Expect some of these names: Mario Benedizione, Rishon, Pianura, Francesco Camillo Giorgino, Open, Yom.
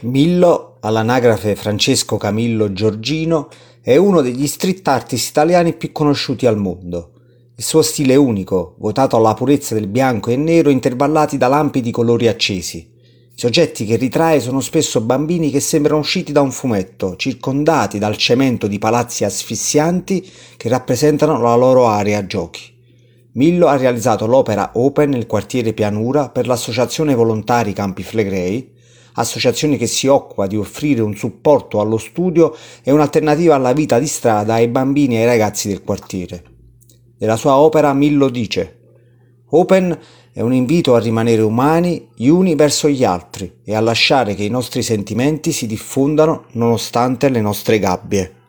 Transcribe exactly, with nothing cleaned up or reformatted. Millo, all'anagrafe Francesco Camillo Giorgino, è uno degli street artist italiani più conosciuti al mondo. Il suo stile è unico, votato alla purezza del bianco e nero intervallati da lampi di colori accesi. I soggetti che ritrae sono spesso bambini che sembrano usciti da un fumetto, circondati dal cemento di palazzi asfissianti che rappresentano la loro area giochi. Millo ha realizzato l'opera Open nel quartiere Pianura per l'associazione volontari Campi Flegrei, associazione che si occupa di offrire un supporto allo studio e un'alternativa alla vita di strada ai bambini e ai ragazzi del quartiere. Della sua opera Millo dice: Open è un invito a rimanere umani gli uni verso gli altri e a lasciare che i nostri sentimenti si diffondano nonostante le nostre gabbie.